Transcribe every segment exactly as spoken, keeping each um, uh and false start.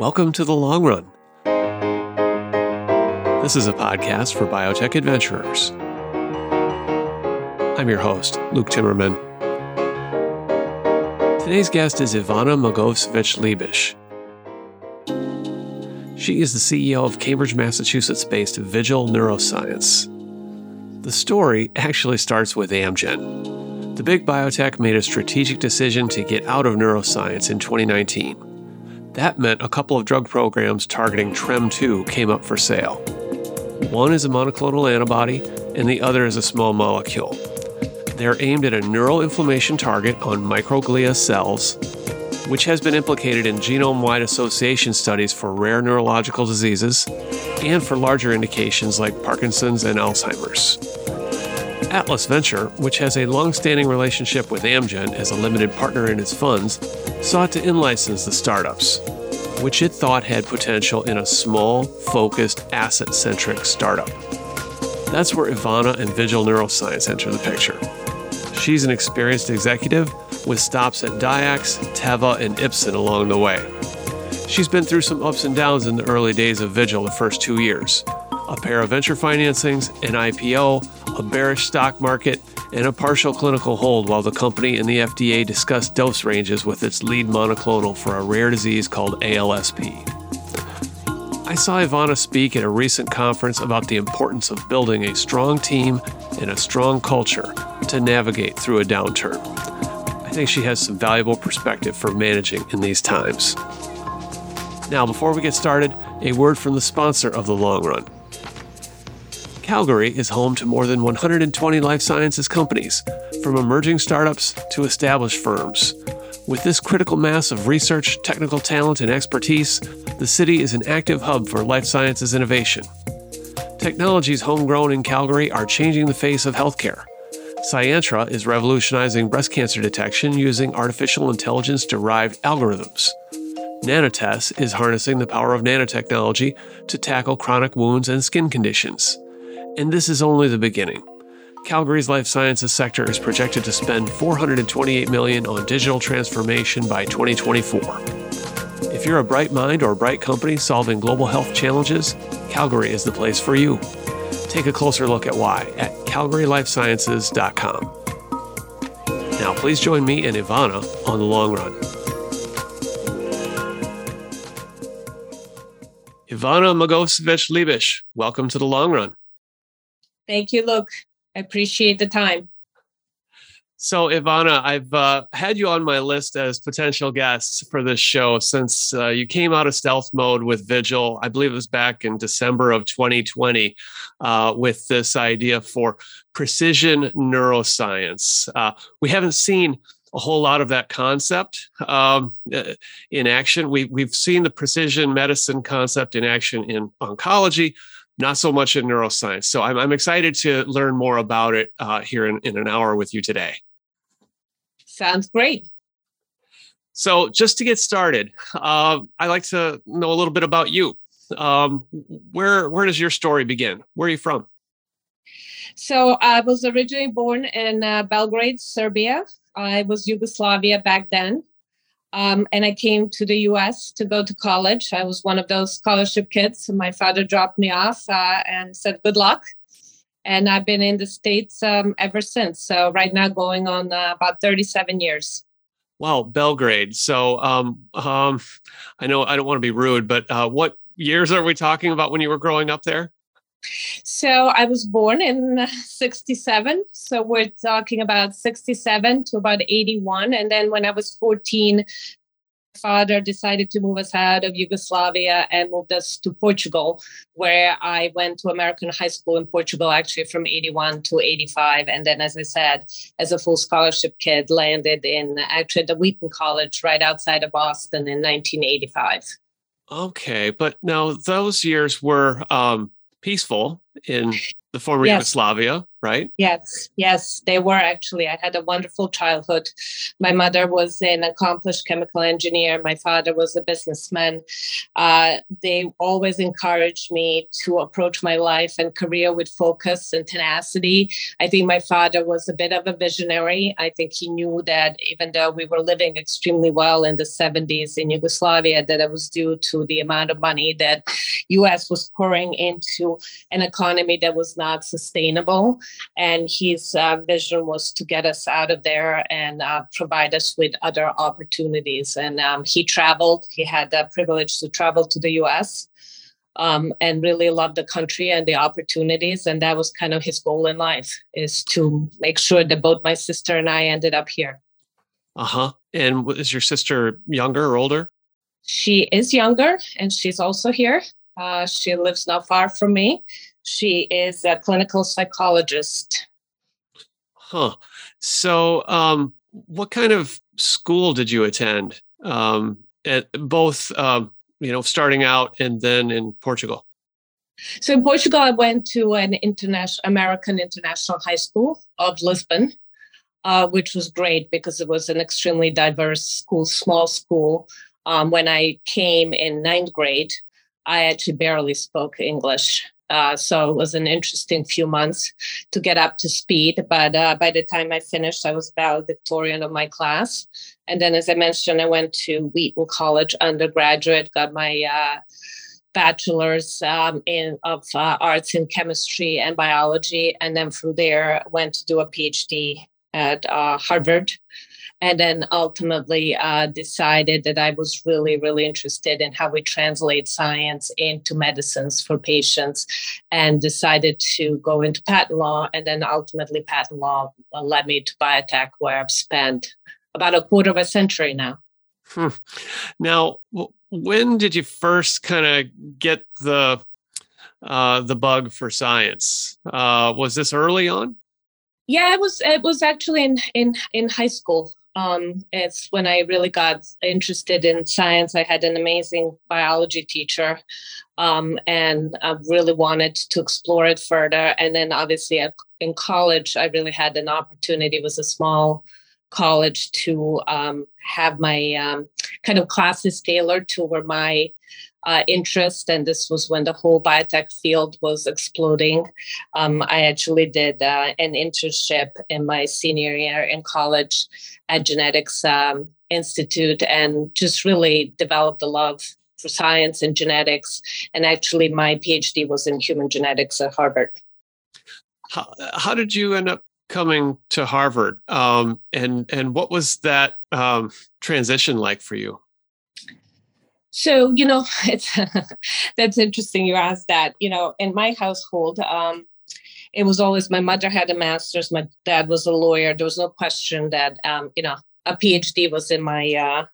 Welcome to The Long Run. This is a podcast for biotech adventurers. I'm your host, Luke Timmerman. Today's guest is Ivana Magovcevic-Liebisch. She is the C E O of Cambridge, Massachusetts-based Vigil Neuroscience. The story actually starts with Amgen. The big biotech made a strategic decision to get out of neuroscience in twenty nineteen. That meant a couple of drug programs targeting T R E M two came up for sale. One is a monoclonal antibody, and the other is a small molecule. They're aimed at a neural inflammation target on microglia cells, which has been implicated in genome-wide association studies for rare neurological diseases and for larger indications like Parkinson's and Alzheimer's. Atlas Venture, which has a long-standing relationship with Amgen as a limited partner in its funds, sought to in-license the startups, which it thought had potential in a small, focused, asset-centric startup. That's where Ivana and Vigil Neuroscience enter the picture. She's an experienced executive with stops at Dyax, Teva, and Ipsen along the way. She's been through some ups and downs in the early days of Vigil the first two years. A pair of venture financings, an I P O, a bearish stock market, and a partial clinical hold while the company and the F D A discussed dose ranges with its lead monoclonal for a rare disease called A L S P. I saw Ivana speak at a recent conference about the importance of building a strong team and a strong culture to navigate through a downturn. I think she has some valuable perspective for managing in these times. Now, before we get started, a word from the sponsor of The Long Run. Calgary is home to more than one hundred twenty life sciences companies, from emerging startups to established firms. With this critical mass of research, technical talent, and expertise, the city is an active hub for life sciences innovation. Technologies homegrown in Calgary are changing the face of healthcare. Scientra is revolutionizing breast cancer detection using artificial intelligence-derived algorithms. Nanotest is harnessing the power of nanotechnology to tackle chronic wounds and skin conditions. And this is only the beginning. Calgary's life sciences sector is projected to spend four hundred twenty-eight million dollars on digital transformation by twenty twenty-four. If you're a bright mind or a bright company solving global health challenges, Calgary is the place for you. Take a closer look at why at calgary life sciences dot com. Now, please join me and Ivana on The Long Run. Ivana Magovcevic-Liebisch, welcome to The Long Run. Thank you, Luke. I appreciate the time. So, Ivana, I've uh, had you on my list as potential guests for this show since uh, you came out of stealth mode with Vigil. I believe it was back in December of twenty twenty uh, with this idea for precision neuroscience. Uh, we haven't seen a whole lot of that concept um, in action. We, we've seen the precision medicine concept in action in oncology, not so much in neuroscience. So I'm, I'm excited to learn more about it uh, here in, in an hour with you today. Sounds great. So just to get started, uh, I'd like to know a little bit about you. Um, where, where does your story begin? Where are you from? So I was originally born in uh, Belgrade, Serbia. I was Yugoslavia back then. Um, and I came to the U S to go to college. I was one of those scholarship kids. My father dropped me off uh, and said, good luck. And I've been in the States um, ever since. So right now going on uh, about thirty-seven years. Wow, Belgrade. So um, um, I know I don't want to be rude, but uh, what years are we talking about when you were growing up there? So I was born in sixty-seven. So we're talking about sixty-seven to about eighty-one. And then when I was fourteen, my father decided to move us out of Yugoslavia and moved us to Portugal, where I went to American high school in Portugal, actually from eighty-one to eighty-five. And then, as I said, as a full scholarship kid, landed in actually the Wheaton College right outside of Boston in nineteen eighty-five. Okay. But now those years were... Um... peaceful in the former yes. Yugoslavia, right? Yes, yes, they were actually. I had a wonderful childhood. My mother was an accomplished chemical engineer. My father was a businessman. Uh, they always encouraged me to approach my life and career with focus and tenacity. I think my father was a bit of a visionary. I think he knew that even though we were living extremely well in the seventies in Yugoslavia, that it was due to the amount of money that U S was pouring into an economy that was not sustainable, and his uh, vision was to get us out of there and uh, provide us with other opportunities. And um, he traveled. He had the privilege to travel to the U S um, and really loved the country and the opportunities. And that was kind of his goal in life, is to make sure that both my sister and I ended up here. Uh-huh. And is your sister younger or older? She is younger, and she's also here. Uh, she lives not far from me. She is a clinical psychologist. Huh. So um, what kind of school did you attend? Um, at both, uh, you know, starting out and then in Portugal? So in Portugal, I went to an international American International High School of Lisbon, uh, which was great because it was an extremely diverse school, small school. Um, when I came in ninth grade, I actually barely spoke English. Uh, so it was an interesting few months to get up to speed. But uh, by the time I finished, I was valedictorian of my class. And then, as I mentioned, I went to Wheaton College undergraduate, got my uh, bachelor's um, in of uh, arts in chemistry and biology. And then from there, went to do a PhD at uh, Harvard. And then ultimately uh, decided that I was really, really interested in how we translate science into medicines for patients, and decided to go into patent law. And then ultimately patent law led me to biotech, where I've spent about a quarter of a century now. Hmm. Now, when did you first kind of get the uh, the bug for science? Uh, was this early on? Yeah, it was. It was actually in in, in high school. Um, it's when I really got interested in science. I had an amazing biology teacher, um, and I really wanted to explore it further. And then obviously I, in college, I really had an opportunity. It was a small college to um, have my um, kind of classes tailored to where my Uh, interest, and this was when the whole biotech field was exploding. Um, I actually did uh, an internship in my senior year in college at Genetics um, Institute, and just really developed a love for science and genetics. And actually, my PhD was in human genetics at Harvard. How, how did you end up coming to Harvard, um, and and what was that um, transition like for you? So, you know, it's that's interesting you asked that. You know, in my household, um, it was always my mother had a master's, my dad was a lawyer. There was no question that, um, you know, a PhD was in my uh,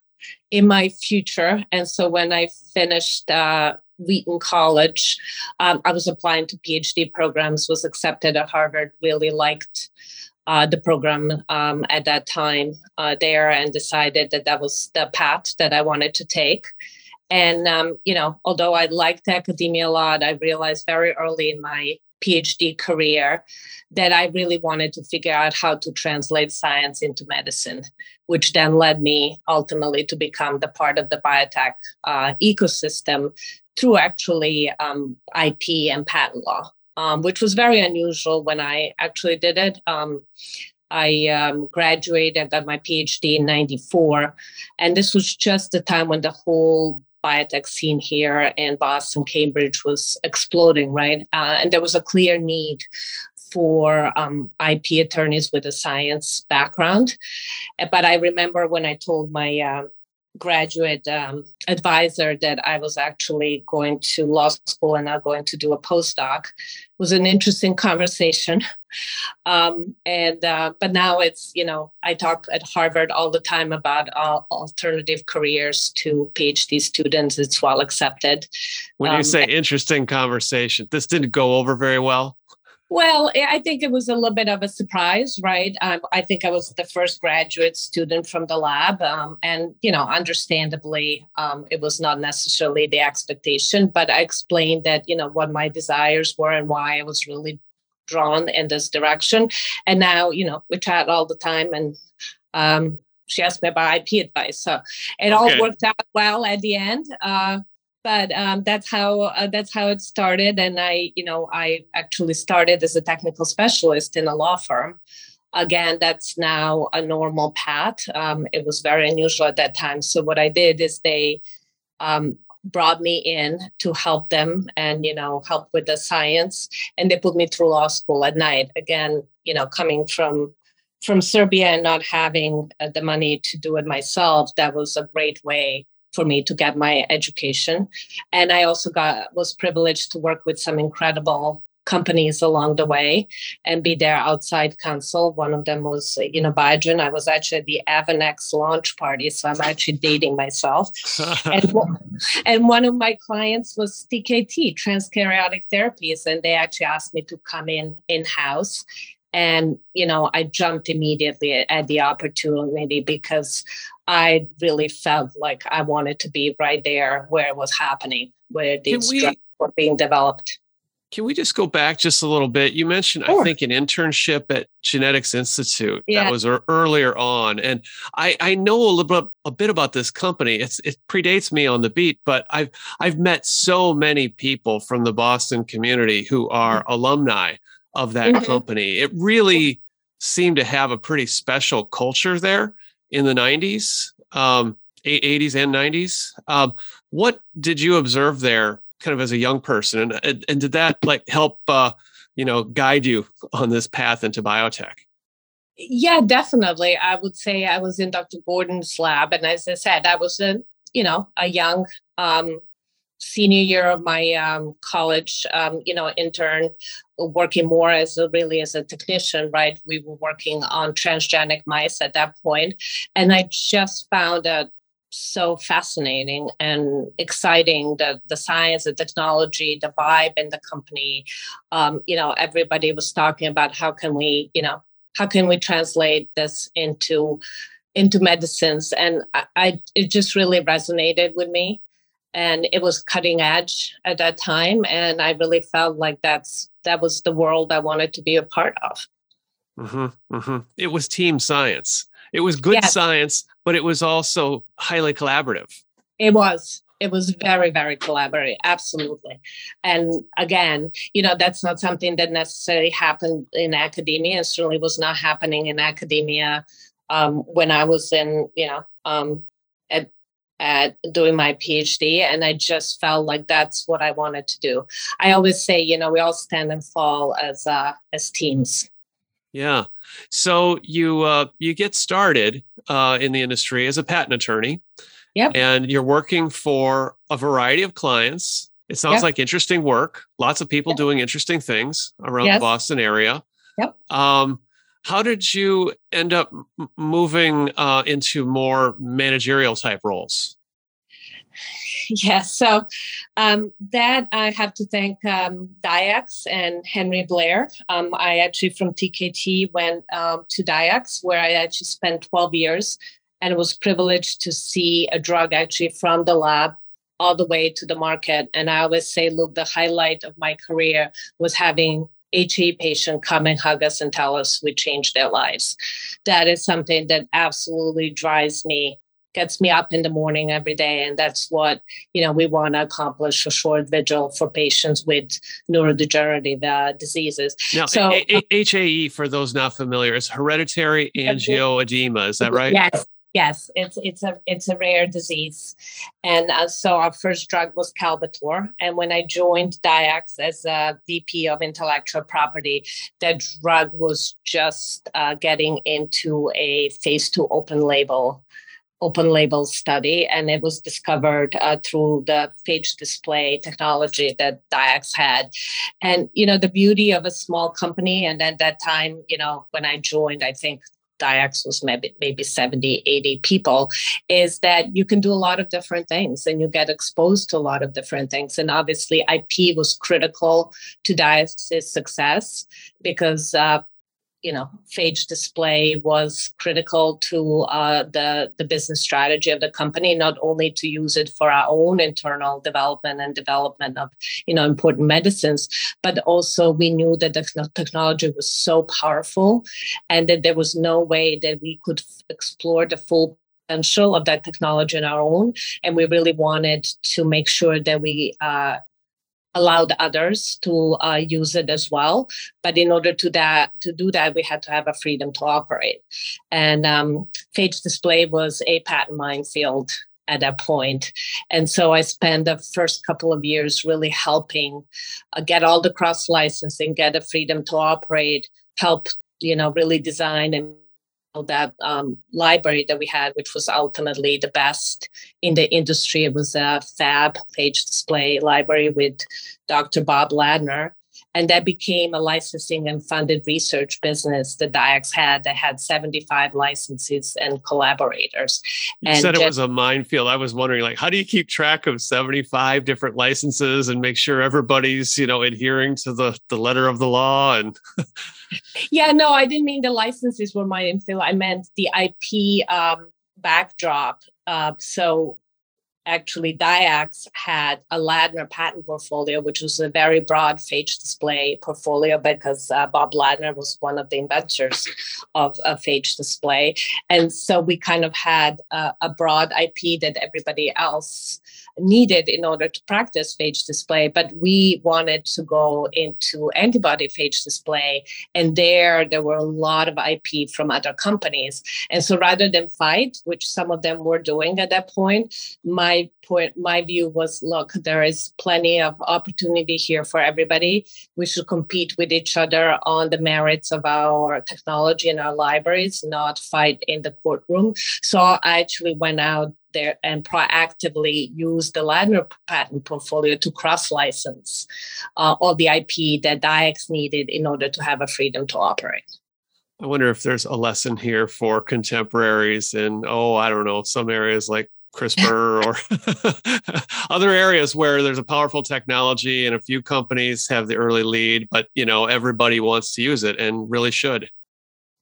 in my future. And so when I finished uh, Wheaton College, um, I was applying to PhD programs, was accepted at Harvard, really liked Uh, the program um, at that time uh, there, and decided that that was the path that I wanted to take. And, um, you know, although I liked academia a lot, I realized very early in my PhD career that I really wanted to figure out how to translate science into medicine, which then led me ultimately to become the part of the biotech uh, ecosystem through actually um, I P and patent law. Um, which was very unusual when I actually did it. Um, I um, graduated and got my PhD in ninety-four. And this was just the time when the whole biotech scene here in Boston, Cambridge was exploding, right? Uh, and there was a clear need for um, I P attorneys with a science background. But I remember when I told my uh, graduate um, advisor that I was actually going to law school and not going to do a postdoc. It was an interesting conversation. Um, and uh, but now it's, you know, I talk at Harvard all the time about uh, alternative careers to PhD students. It's well accepted. When you um, say interesting conversation, this didn't go over very well. Well, I think it was a little bit of a surprise, right? Um, I think I was the first graduate student from the lab. Um, and, you know, understandably, um, it was not necessarily the expectation, but I explained that, you know, what my desires were and why I was really drawn in this direction. And now, you know, we chat all the time, and um, she asked me about I P advice. So it okay. all worked out well at the end. Uh, But um, that's how uh, that's how it started, and I, you know, I actually started as a technical specialist in a law firm. Again, that's now a normal path. Um, it was very unusual at that time. So what I did is they um, brought me in to help them, and you know, help with the science, and they put me through law school at night. Again, you know, coming from from Serbia and not having uh, the money to do it myself, that was a great way for me to get my education. And I also got was privileged to work with some incredible companies along the way and be their outside counsel. One of them was, you know, Biogen. I was actually at the Avanex launch party, so I'm actually dating myself. and, one, and one of my clients was T K T, transkaryotic therapies, and they actually asked me to come in in-house. And, you know, I jumped immediately at the opportunity because I really felt like I wanted to be right there where it was happening, where these we, drugs were being developed. Can we just go back just a little bit? You mentioned, sure. I think, an internship at Genetics Institute. Yeah. That was earlier on. And I, I know a little bit, a bit about this company. It's, it predates me on the beat, but I've, I've met so many people from the Boston community who are mm-hmm. alumni of that mm-hmm. company. It really seemed to have a pretty special culture there in the nineties, um, eighties and nineties. Um, what did you observe there kind of as a young person? And, and, and did that like help, uh, you know, guide you on this path into biotech? Yeah, definitely. I would say I was in Doctor Gordon's lab. And as I said, I was, a, you know, a young um, senior year of my um, college, um, you know, intern, working more as a, really as a technician, right? We were working on transgenic mice at that point. And I just found that so fascinating and exciting, the, the science, the technology, the vibe in the company. Um, you know, everybody was talking about how can we, you know, how can we translate this into, into medicines? And I, I it just really resonated with me. And it was cutting edge at that time. And I really felt like that's that was the world I wanted to be a part of. Mm-hmm, mm-hmm. It was team science. It was good yes. science, but it was also highly collaborative. It was. It was very, very collaborative. Absolutely. And again, you know, that's not something that necessarily happened in academia. It certainly was not happening in academia um, when I was in, you know, um, at at doing my PhD, and I just felt like that's what I wanted to do. I always say, you know, we all stand and fall as uh, as teams. Yeah. So you uh, you get started uh, in the industry as a patent attorney. Yep. And you're working for a variety of clients. It sounds yep. like interesting work. Lots of people yep. doing interesting things around yes. the Boston area. Yep. Um, How did you end up moving uh, into more managerial type roles? Yeah, so um, that I have to thank um, Dyax and Henry Blair. Um, I actually from T K T went um, to Dyax, where I actually spent twelve years and was privileged to see a drug actually from the lab all the way to the market. And I always say, look, the highlight of my career was having H A E patient come and hug us and tell us we changed their lives. That is something that absolutely drives me, gets me up in the morning every day. And that's what, you know, we want to accomplish for Short Vigil for patients with neurodegenerative uh, diseases. Now, so, a- a- H A E, for those not familiar, is hereditary angioedema. Is that right? Yes. Yes, it's it's a it's a rare disease, and uh, so our first drug was Kalbitor. And when I joined Dyax as a V P of Intellectual Property, that drug was just uh, getting into a phase two open label, open label study, and it was discovered uh, through the phage display technology that Dyax had. And you know, the beauty of a small company, and at that time, you know, when I joined, I think Dyax was maybe, maybe seventy, eighty people, is that you can do a lot of different things and you get exposed to a lot of different things. And obviously I P was critical to Dyax's success because, uh, you know, phage display was critical to uh, the, the business strategy of the company, not only to use it for our own internal development and development of, you know, important medicines, but also we knew that the technology was so powerful and that there was no way that we could f- explore the full potential of that technology on our own. And we really wanted to make sure that we uh, allowed others to uh, use it as well. But in order to that to do that, we had to have a freedom to operate. And um, phage display was a patent minefield at that point. And so I spent the first couple of years really helping uh, get all the cross-licensing, get the freedom to operate, help, you know, really design and that um, library that we had, which was ultimately the best in the industry. It was a fab phage display library with Doctor Bob Ladner. And that became a licensing and funded research business that Dyax had that had seventy-five licenses and collaborators. You and said it Jeff- was a minefield. I was wondering, like, how do you keep track of seventy-five different licenses and make sure everybody's, you know, adhering to the, the letter of the law? And yeah, no, I didn't mean the licenses were minefield. I meant the I P um, backdrop. Uh, so Actually, Dyax had a Ladner patent portfolio, which was a very broad phage display portfolio because uh, Bob Ladner was one of the inventors of uh, phage display. And so we kind of had uh, a broad I P that everybody else needed in order to practice phage display. But we wanted to go into antibody phage display. And there, there were a lot of I P from other companies. And so rather than fight, which some of them were doing at that point, my My point, my view was, look, there is plenty of opportunity here for everybody. We should compete with each other on the merits of our technology and our libraries, not fight in the courtroom. So I actually went out there and proactively used the Ladner patent portfolio to cross-license uh, all the I P that Dyax needed in order to have a freedom to operate. I wonder if there's a lesson here for contemporaries in, oh, I don't know, some areas like CRISPR or other areas where there's a powerful technology and a few companies have the early lead, but, you know, everybody wants to use it and really should.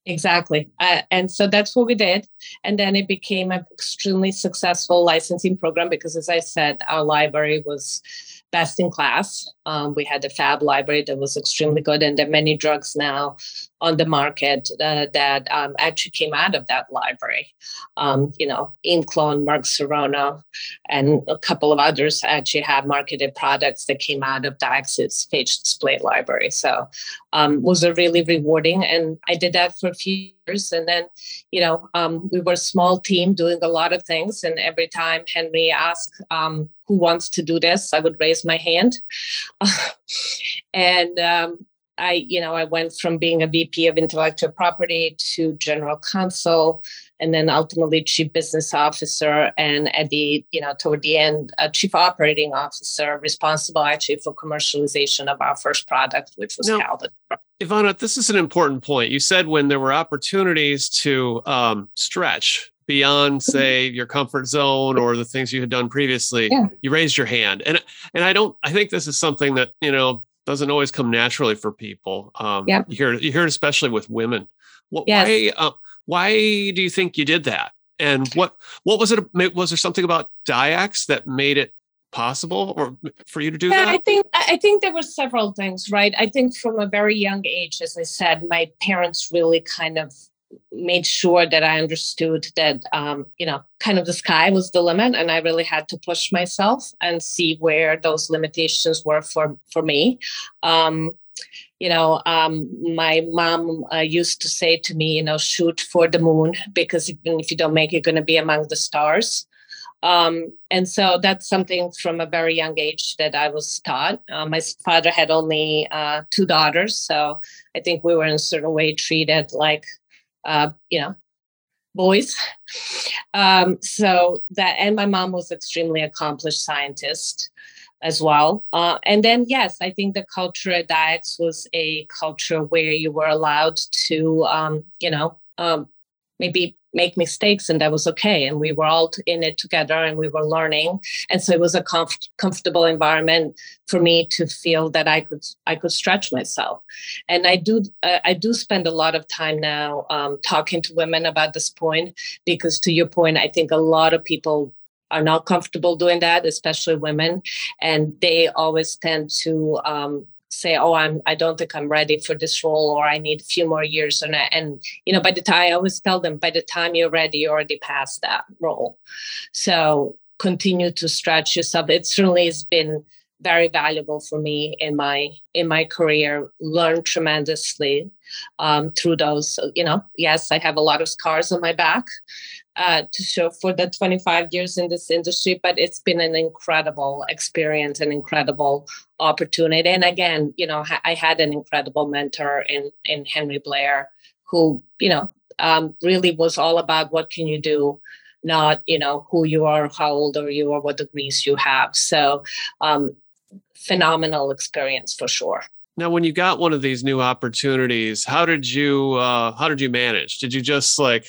Exactly. Uh, and so that's what we did. And then it became an extremely successful licensing program because, as I said, our library was best in class. Um, we had a fab library that was extremely good. And there are many drugs now on the market uh, that um, actually came out of that library. Um, you know, Inclone, Mark Serono, and a couple of others actually had marketed products that came out of Dyax's phage display library. So um, was a really rewarding. And I did that for a few years. And then, you know, um, we were a small team doing a lot of things. And every time Henry asked um, who wants to do this, I would raise my hand. and um, I, you know, I went from being a V P of intellectual property to general counsel, and then ultimately chief business officer, and at the, you know, toward the end, a chief operating officer responsible actually for commercialization of our first product, which was Kalbitor. Ivana, this is an important point. You said when there were opportunities to um, stretch beyond, say, your comfort zone or the things you had done previously, yeah. you raised your hand. And and I don't, I think this is something that, you know, doesn't always come naturally for people. Um, yep. You hear you hear it especially with women. What, yes. Why uh, why do you think you did that? And what what was it? Was there something about Dyax that made it possible or for you to do yeah, that? I think I think there were several things, right? I think from a very young age, as I said, my parents really kind of made sure that I understood that, um, you know, kind of the sky was the limit and I really had to push myself and see where those limitations were for, for me. Um, you know, um, my mom uh, used to say to me, you know, shoot for the moon, because even if you don't make it, you're going to be among the stars. Um, and so that's something from a very young age that I was taught. Uh, my father had only uh, two daughters. So I think we were in a certain way treated like, Uh, you know, boys. Um, so that, and my mom was extremely accomplished scientist as well. Uh, and then, yes, I think the culture at Dyax was a culture where you were allowed to, um, you know, um, maybe make mistakes, and that was okay. And we were all in it together and we were learning. And so it was a comf- comfortable environment for me to feel that I could, I could stretch myself. And I do, uh, I do spend a lot of time now um, talking to women about this point, because to your point, I think a lot of people are not comfortable doing that, especially women. And they always tend to um, say, oh, I'm, I don't think I'm ready for this role, or I need a few more years. And, and, you know, by the time I always tell them, by the time you're ready, you already passed that role. So continue to stretch yourself. It certainly has been very valuable for me in my, in my career, learned tremendously um, through those, you know, yes, I have a lot of scars on my back uh, to show for the twenty-five years in this industry, but it's been an incredible experience, an incredible opportunity. And again, you know, I had an incredible mentor in, in Henry Blair, who, you know, um, really was all about what can you do, not, you know, who you are, how old are you, or what degrees you have. So, um, phenomenal experience for sure. Now, when you got one of these new opportunities, how did you uh, how did you manage? Did you just like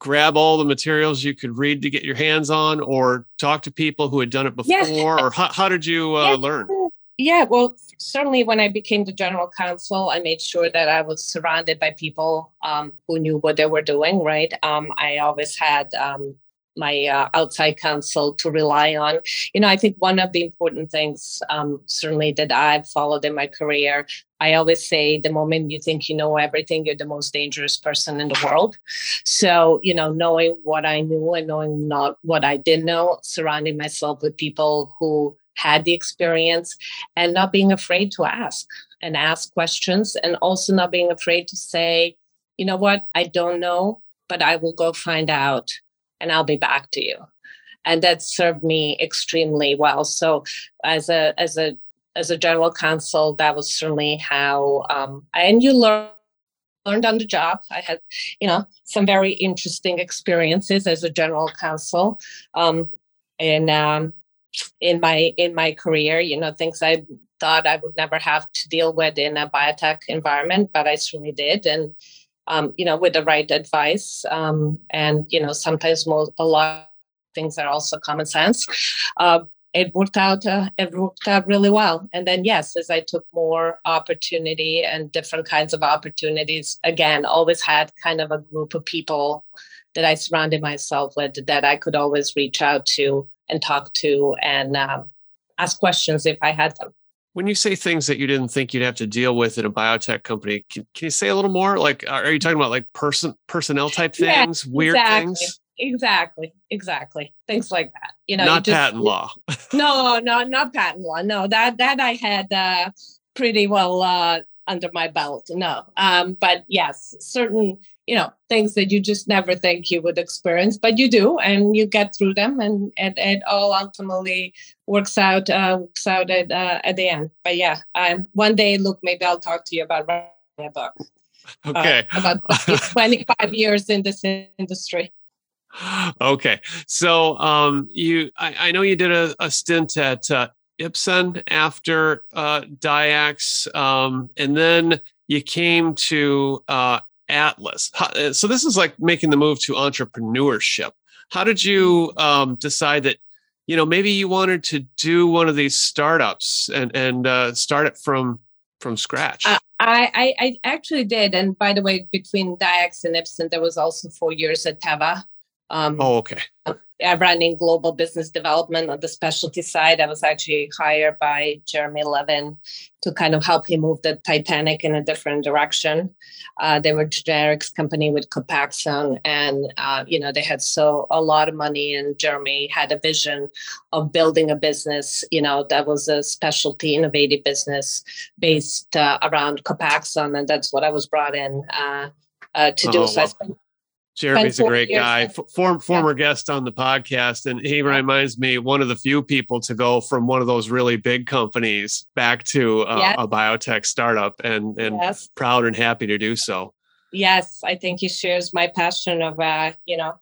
grab all the materials you could read to get your hands on, or talk to people who had done it before? Yeah. Or how, how did you uh, yeah. learn? Yeah, well, certainly when I became the general counsel, I made sure that I was surrounded by people um, who knew what they were doing, right? Um, I always had um, my uh, outside counsel to rely on. You know, I think one of the important things, um, certainly that I've followed in my career, I always say the moment you think you know everything, you're the most dangerous person in the world. So, you know, knowing what I knew and knowing not what I didn't know, surrounding myself with people who had the experience, and not being afraid to ask and ask questions, and also not being afraid to say, you know what, I don't know, but I will go find out and I'll be back to you. And that served me extremely well. So as a as a as a general counsel, that was certainly how um, and you learn learned on the job. I had, you know, some very interesting experiences as a general counsel. Um, and um, in my in my career, you know, things I thought I would never have to deal with in a biotech environment, but I certainly did. And um, you know, with the right advice, um, and you know, sometimes most, a lot of things are also common sense. Uh, it worked out. Uh, it worked out really well. And then, yes, as I took more opportunity and different kinds of opportunities, again, always had kind of a group of people that I surrounded myself with that I could always reach out to and talk to, and um, ask questions if I had them. When you say things that you didn't think you'd have to deal with in a biotech company, can, can you say a little more? Like, are you talking about like person personnel type things, yeah, weird exactly. things? Exactly, exactly. Things like that. You know, not you just, patent law. no, no, not patent law. No, that that I had uh, pretty well uh, under my belt. No, um, but yes, certain, you know, things that you just never think you would experience, but you do, and you get through them, and and it all ultimately works out, uh, works out at uh, at the end. But yeah, um, one day, look, maybe I'll talk to you about writing a book. Okay, uh, about twenty-five years in this industry. Okay, so um, you, I, I know you did a, a stint at uh, Ipsen after uh, Dyax, um, and then you came to Uh, Atlas. So this is like making the move to entrepreneurship. How did you um, decide that, you know, maybe you wanted to do one of these startups and and uh, start it from from scratch? Uh, I, I actually did. And by the way, between Dyax and Ipsen, there was also four years at Teva. Um, oh, okay. I ran in global business development on the specialty side. I was actually hired by Jeremy Levin to kind of help him move the Titanic in a different direction. Uh, they were a generics company with Copaxon, and uh, you know, they had so a lot of money, and Jeremy had a vision of building a business, you know, that was a specialty innovative business based uh, around Copaxon, and that's what I was brought in uh, uh, to oh, do. So wow. I spent Jeremy's a great guy, F- form, former yeah. guest on the podcast. And he reminds me, one of the few people to go from one of those really big companies back to a, yes. a biotech startup, and, and yes. proud and happy to do so. Yes, I think he shares my passion of, uh, you know,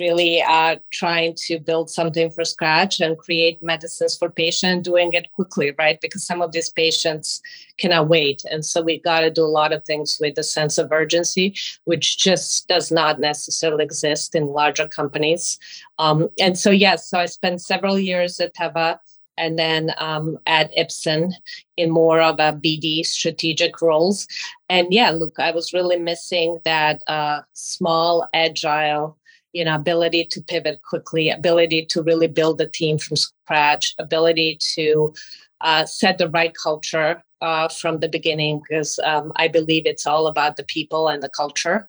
really are trying to build something from scratch and create medicines for patients, doing it quickly, right? Because some of these patients cannot wait. And so we got to do a lot of things with a sense of urgency, which just does not necessarily exist in larger companies. Um, and so, yes, so I spent several years at Teva and then um, at Ipsen in more of a B D strategic roles. And yeah, look, I was really missing that uh, small, agile, you know, ability to pivot quickly, ability to really build a team from scratch, ability to uh, set the right culture uh, from the beginning, because um, I believe it's all about the people and the culture.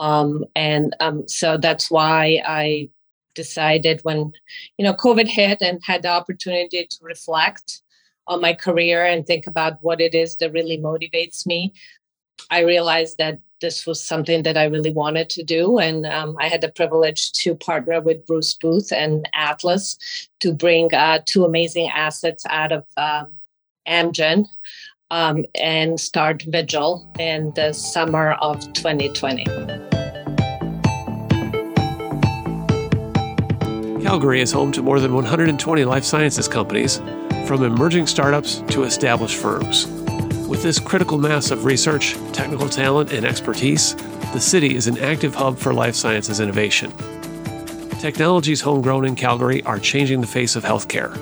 Um, and um, so that's why I decided when, you know, COVID hit and had the opportunity to reflect on my career and think about what it is that really motivates me, I realized that this was something that I really wanted to do. And um, I had the privilege to partner with Bruce Booth and Atlas to bring uh, two amazing assets out of um, Amgen um, and start Vigil in the summer of twenty twenty. Calgary is home to more than one hundred twenty life sciences companies, from emerging startups to established firms. With this critical mass of research, technical talent, and expertise, the city is an active hub for life sciences innovation. Technologies homegrown in Calgary are changing the face of healthcare.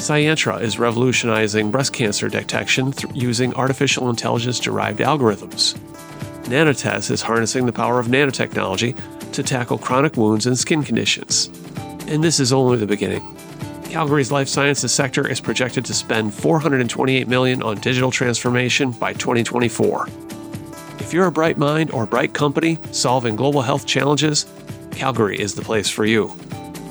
Scientra is revolutionizing breast cancer detection th- using artificial intelligence-derived algorithms. Nanotest is harnessing the power of nanotechnology to tackle chronic wounds and skin conditions. And this is only the beginning. Calgary's life sciences sector is projected to spend four hundred twenty-eight million dollars on digital transformation by twenty twenty-four. If you're a bright mind or bright company solving global health challenges, Calgary is the place for you.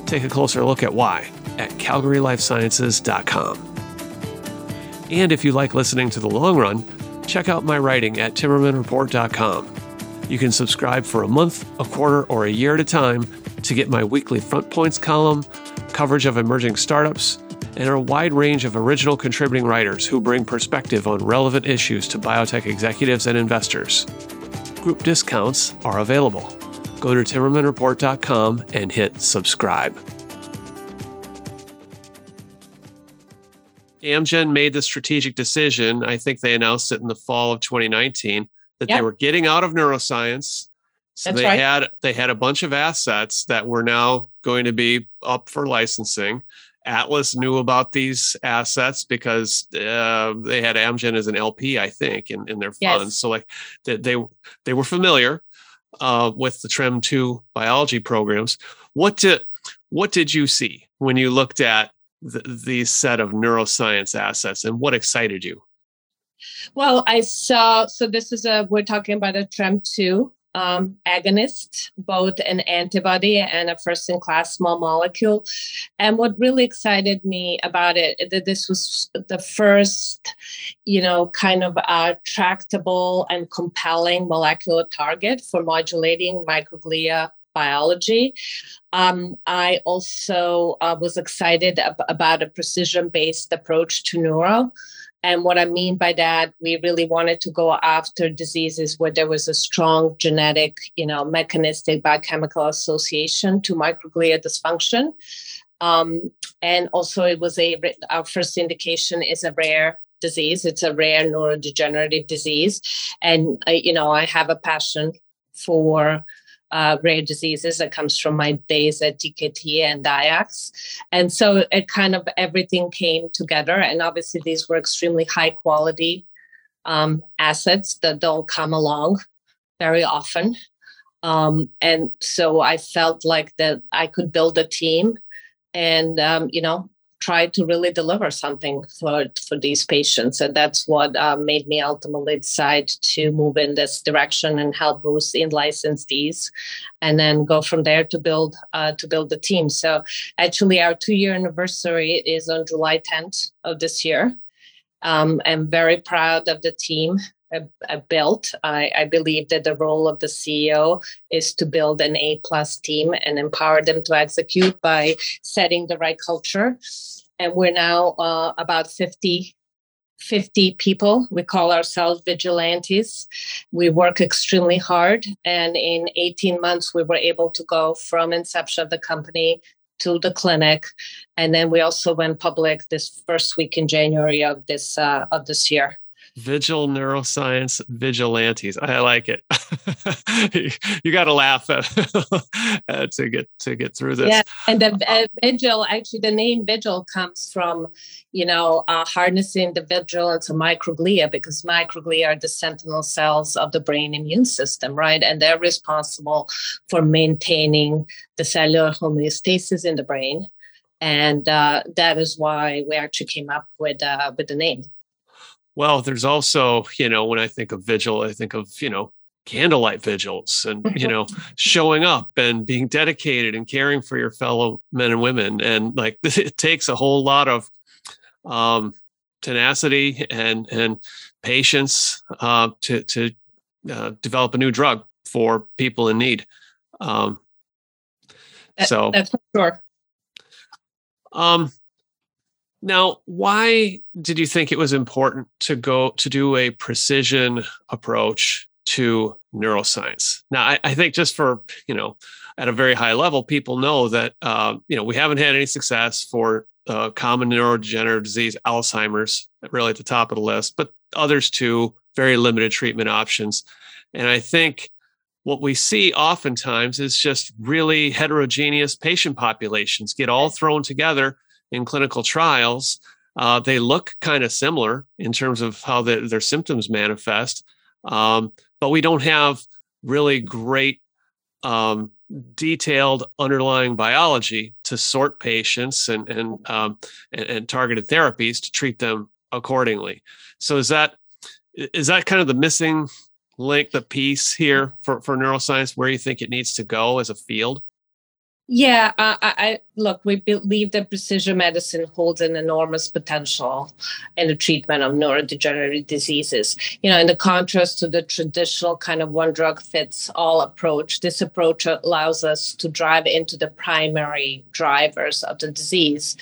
Take a closer look at why at calgary life sciences dot com. And if you like listening to The Long Run, check out my writing at timmerman report dot com. You can subscribe for a month, a quarter, or a year at a time to get my weekly Front Points column, coverage of emerging startups, and a wide range of original contributing writers who bring perspective on relevant issues to biotech executives and investors. Group discounts are available. Go to timmerman report dot com and hit subscribe. Amgen made the strategic decision, I think they announced it in the fall of twenty nineteen, that yep. they were getting out of neuroscience. So That's they right. had they had a bunch of assets that were now going to be up for licensing. Atlas knew about these assets because uh, they had Amgen as an L P, I think, in, in their yes. funds. So like they they, they were familiar uh, with the T R E M two biology programs. What did what did you see when you looked at the, the set of neuroscience assets, and what excited you? Well, I saw. So this is a we're talking about a T R E M two. Um, agonist, both an antibody and a first-in-class small molecule. And what really excited me about it, that this was the first, you know, kind of uh, tractable and compelling molecular target for modulating microglia biology. Um, I also uh, was excited ab- about a precision-based approach to neuro. And what I mean by that, we really wanted to go after diseases where there was a strong genetic, you know, mechanistic biochemical association to microglia dysfunction. Um, and also it was a, our first indication is a rare disease. It's a rare neurodegenerative disease. And, uh, you know, I have a passion for Uh, rare diseases that comes from my days at T K T and Dyax. And so it kind of everything came together. And obviously these were extremely high quality um, assets that don't come along very often. Um, and so I felt like that I could build a team and, um, you know, try to really deliver something for, for these patients. And that's what uh, made me ultimately decide to move in this direction and help Bruce in license these and then go from there to build uh, to build the team. So actually our two-year anniversary is on July tenth of this year. Um, I'm very proud of the team I, I built. I, I believe that the role of the C E O is to build an A-plus team and empower them to execute by setting the right culture. And we're now uh, about fifty fifty people. We call ourselves vigilantes. We work extremely hard. And in eighteen months, we were able to go from inception of the company to the clinic. And then we also went public this first week in January of this uh, of this year. Vigil Neuroscience Vigilantes. I like it. You got to laugh uh, to get to get through this. Yeah, and the uh, Vigil, actually the name Vigil comes from, you know, uh, harnessing the vigilance of microglia, because microglia are the sentinel cells of the brain immune system, right? And they're responsible for maintaining the cellular homeostasis in the brain. And uh, that is why we actually came up with uh, with the name. Well, there's also, you know, when I think of vigil, I think of, you know, candlelight vigils and, you know, showing up and being dedicated and caring for your fellow men and women. And like, it takes a whole lot of um, tenacity and and patience uh, to, to uh, develop a new drug for people in need. Um, that, so that's for sure. Um. Now, why did you think it was important to go to do a precision approach to neuroscience? Now, I, I think just for, you know, at a very high level, people know that, uh, you know, we haven't had any success for uh, common neurodegenerative disease, Alzheimer's, really at the top of the list, but others too, very limited treatment options. And I think what we see oftentimes is just really heterogeneous patient populations get all thrown together in clinical trials. Uh, they look kind of similar in terms of how the, their symptoms manifest, um, but we don't have really great um, detailed underlying biology to sort patients and and, um, and and targeted therapies to treat them accordingly. So is that is that kind of the missing link, the piece here for, for neuroscience, where you think it needs to go as a field? Yeah, I, I look, we believe that precision medicine holds an enormous potential in the treatment of neurodegenerative diseases. You know, in the contrast to the traditional kind of one drug fits all approach, this approach allows us to drive into the primary drivers of the disease.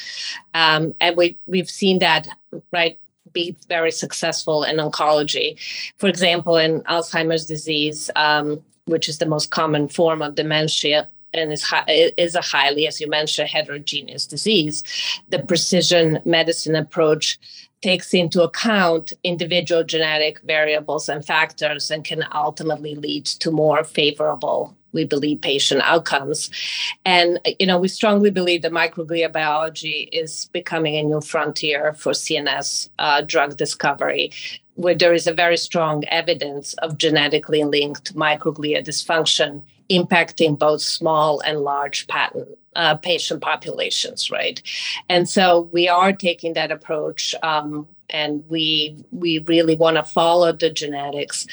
Um, and we, we've seen that, right, be very successful in oncology. For example, in Alzheimer's disease, um, which is the most common form of dementia, and is, is a highly, as you mentioned, heterogeneous disease, the precision medicine approach takes into account individual genetic variables and factors and can ultimately lead to more favorable, we believe, patient outcomes. And, you know, we strongly believe that microglia biology is becoming a new frontier for C N S uh, drug discovery, where there is a very strong evidence of genetically linked microglia dysfunction impacting both small and large patent, uh, patient populations, right? And so we are taking that approach, um, and we we really want to follow the genetics,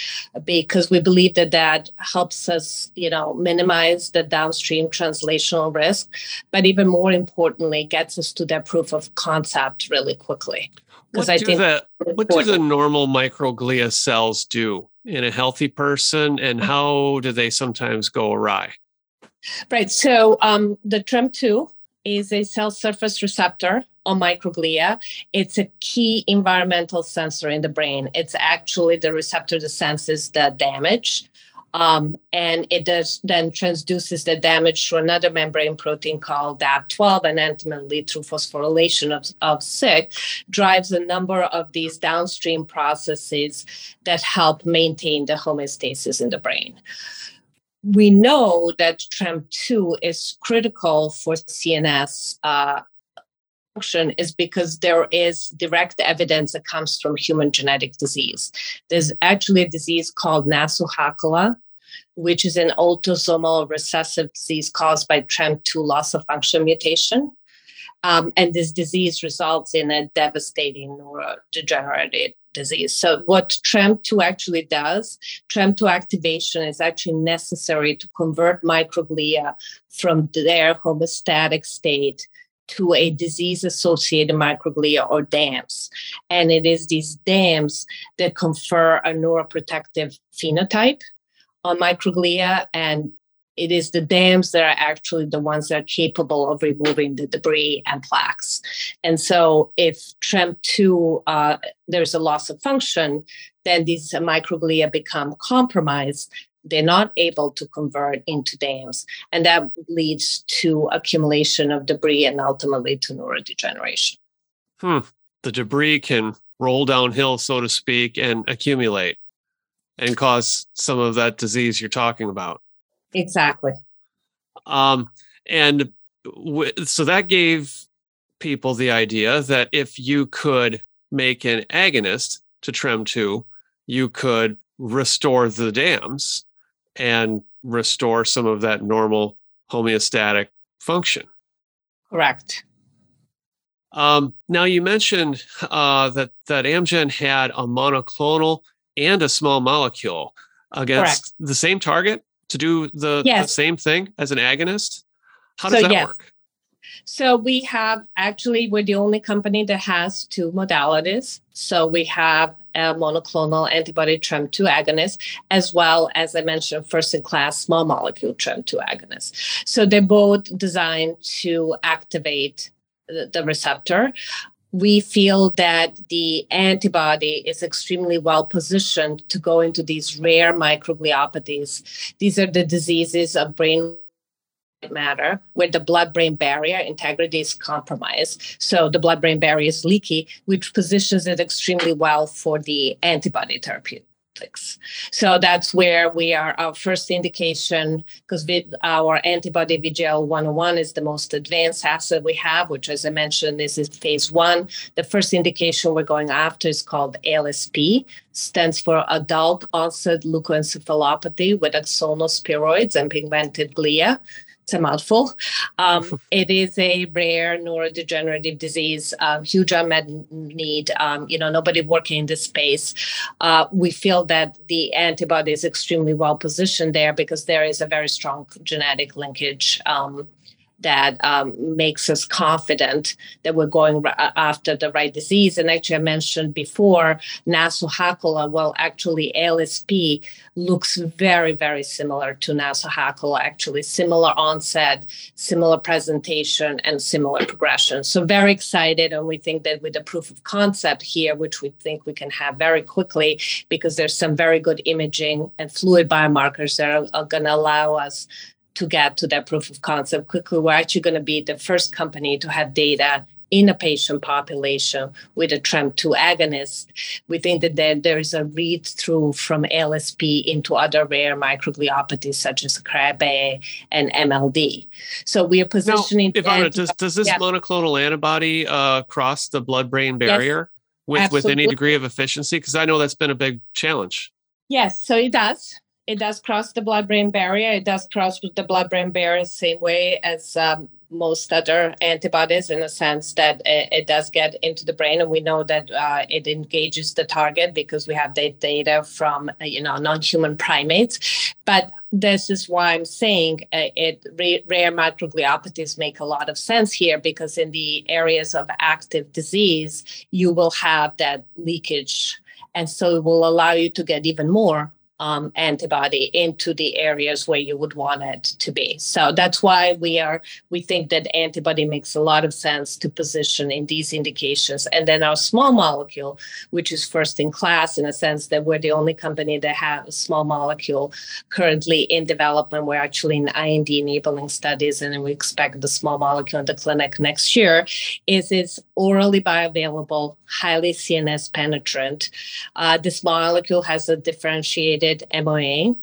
because we believe that that helps us, you know, minimize the downstream translational risk, but even more importantly, gets us to that proof of concept really quickly. What do, I think the, what do the normal microglia cells do in a healthy person, and how do they sometimes go awry? Right. So um, the T R E M two is a cell surface receptor on microglia. It's a key environmental sensor in the brain. It's actually the receptor that senses the damage. Um, and it does then transduces the damage to another membrane protein called D A P twelve, and ultimately through phosphorylation of, of Syk, drives a number of these downstream processes that help maintain the homeostasis in the brain. We know that T R E M two is critical for C N S uh, function is because there is direct evidence that comes from human genetic disease. There's actually a disease called Nasu-Hakola, which is an autosomal recessive disease caused by T R E M two loss of function mutation. Um, and this disease results in a devastating neurodegenerative disease. So what T R E M two actually does, T R E M two activation is actually necessary to convert microglia from their homeostatic state to a disease-associated microglia, or D A Ms. And it is these D A Ms that confer a neuroprotective phenotype on microglia, and it is the dams that are actually the ones that are capable of removing the debris and plaques. And so if T R E M two, uh, there's a loss of function, then these microglia become compromised. They're not able to convert into dams, and that leads to accumulation of debris and ultimately to neurodegeneration. Hmm. The debris can roll downhill, so to speak, and accumulate and cause some of that disease you're talking about. Exactly. Um, and w- so that gave people the idea that if you could make an agonist to T R E M two, you could restore the dams and restore some of that normal homeostatic function. Correct. Um, now, you mentioned uh, that, that Amgen had a monoclonal and a small molecule against Correct. the same target to do the, yes. the same thing as an agonist. How does so, that yes. work? So we have, actually, we're the only company that has two modalities. So we have a monoclonal antibody T R E M two agonist, as well as I mentioned, first-in-class small molecule T R E M two agonist. So they're both designed to activate the receptor. We feel that the antibody is extremely well positioned to go into these rare microgliopathies. These are the diseases of brain matter where the blood-brain barrier integrity is compromised. So the blood-brain barrier is leaky, which positions it extremely well for the antibody therapy. So that's where we are, our first indication, because our antibody V G L one oh one is the most advanced asset we have, which, as I mentioned, this is phase one. The first indication we're going after is called A L S P, stands for adult onset leukoencephalopathy with axonal spheroids and pigmented glia. It's a mouthful. Um, it is a rare neurodegenerative disease, um, huge unmet need. Um, you know, nobody working in this space. Uh, we feel that the antibody is extremely well positioned there because there is a very strong genetic linkage um, that um, makes us confident that we're going r- after the right disease. And actually, I mentioned before, Nasu-Hakola, well, actually, A L S P looks very, very similar to Nasu-Hakola, actually, similar onset, similar presentation, and similar progression. So very excited, and we think that with the proof of concept here, which we think we can have very quickly, because there's some very good imaging and fluid biomarkers that are, are going to allow us to get to that proof of concept quickly. We're actually going to be the first company to have data in a patient population with a T R E M two agonist. We think that there, there is a read-through from A L S P into other rare microgliopathies such as Krabbe and M L D. So we are positioning... Now, Ivana, does, does this yeah. monoclonal antibody uh, cross the blood-brain barrier yes, with, with any degree of efficiency? Because I know that's been a big challenge. Yes, so it does. It does cross the blood-brain barrier. It does cross the blood-brain barrier the same way as um, most other antibodies, in a sense that it, it does get into the brain. And we know that uh, it engages the target because we have that data from, you know, non-human primates. But this is why I'm saying uh, it re- rare microgliopathies make a lot of sense here, because in the areas of active disease, you will have that leakage. And so it will allow you to get even more Um, antibody into the areas where you would want it to be. So that's why we are, we think that antibody makes a lot of sense to position in these indications. And then our small molecule, which is first in class, in a sense that we're the only company that has a small molecule currently in development. We're actually in I N D enabling studies, and we expect the small molecule in the clinic next year. Is it's orally bioavailable, highly C N S penetrant. Uh, this molecule has a differentiated M O A.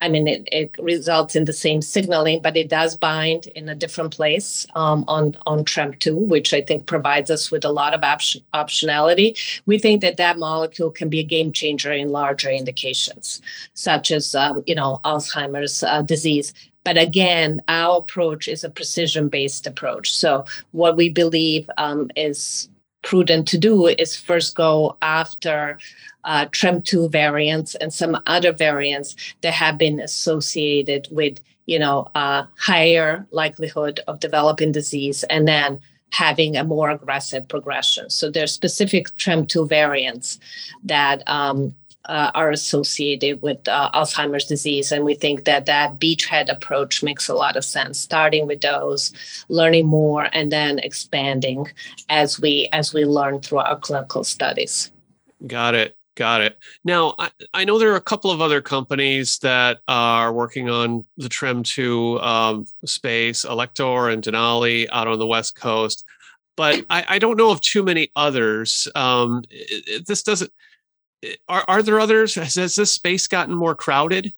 I mean, it, it results in the same signaling, but it does bind in a different place um, on, on T R E M two, which I think provides us with a lot of option, optionality. We think that that molecule can be a game changer in larger indications, such as, um, you know, Alzheimer's uh, disease. But again, our approach is a precision-based approach. So what we believe um, is prudent to do is first go after uh, T R E M two variants and some other variants that have been associated with, you know, uh, higher likelihood of developing disease and then having a more aggressive progression. So there are specific T R E M two variants that um, uh, are associated with uh, Alzheimer's disease. And we think that that beachhead approach makes a lot of sense, starting with those, learning more, and then expanding as we as we learn through our clinical studies. Got it. Got it. Now, I, I know there are a couple of other companies that are working on the T R E M two um, space, Alector and Denali out on the West Coast, but I, I don't know of too many others. Um, it, it, this doesn't, it, are, are there others? Has, has this space gotten more crowded?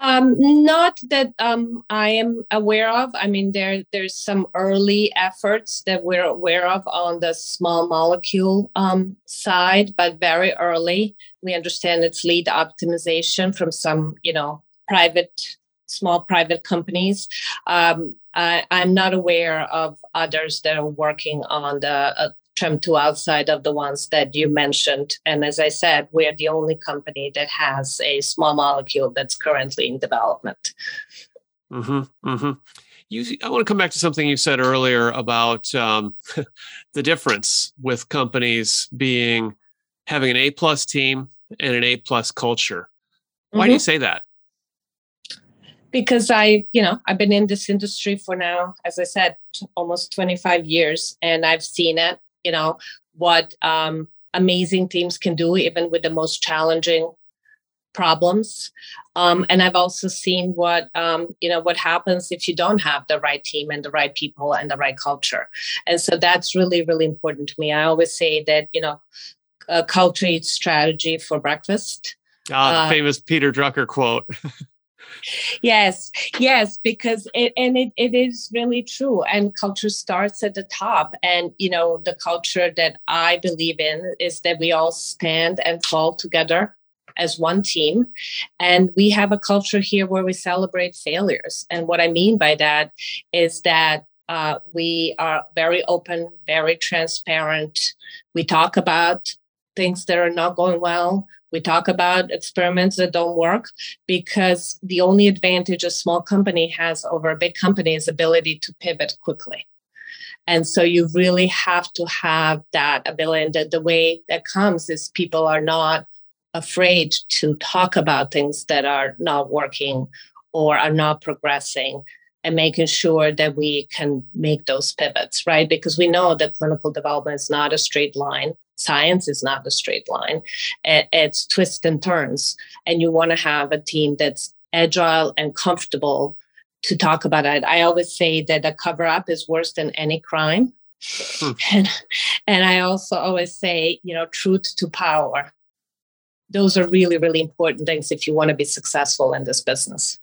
Um, not that um, I am aware of. I mean, there there's some early efforts that we're aware of on the small molecule um, side, but very early. We understand it's lead optimization from some, you know, private, small private companies. Um, I, I'm not aware of others that are working on the uh, T R E M two outside of the ones that you mentioned. And as I said, we're the only company that has a small molecule that's currently in development. Mm-hmm, mm-hmm. You, I want to come back to something you said earlier about um, the difference with companies being having an A-plus team and an A-plus culture. Why mm-hmm. do you say that? Because I, you know, I've been in this industry for now, as I said, almost twenty-five years, and I've seen it. You know, what um, amazing teams can do, even with the most challenging problems. Um, and I've also seen what, um, you know, what happens if you don't have the right team and the right people and the right culture. And so that's really, really important to me. I always say that, you know, uh, culture eats strategy for breakfast. Ah, uh, the famous Peter Drucker quote. Yes, yes, because it, and it, it is really true. And culture starts at the top. And, you know, the culture that I believe in is that we all stand and fall together as one team. And we have a culture here where we celebrate failures. And what I mean by that is that uh, we are very open, very transparent. We talk about things that are not going well. We talk about experiments that don't work, because the only advantage a small company has over a big company is ability to pivot quickly. And so you really have to have that ability. And the, the way that comes is people are not afraid to talk about things that are not working or are not progressing, and making sure that we can make those pivots, right? Because we know that clinical development is not a straight line. Science is not a straight line. It's twists and turns. And you want to have a team that's agile and comfortable to talk about it. I always say that a cover-up is worse than any crime. Hmm. And, and I also always say, you know, truth to power. Those are really, really important things if you want to be successful in this business.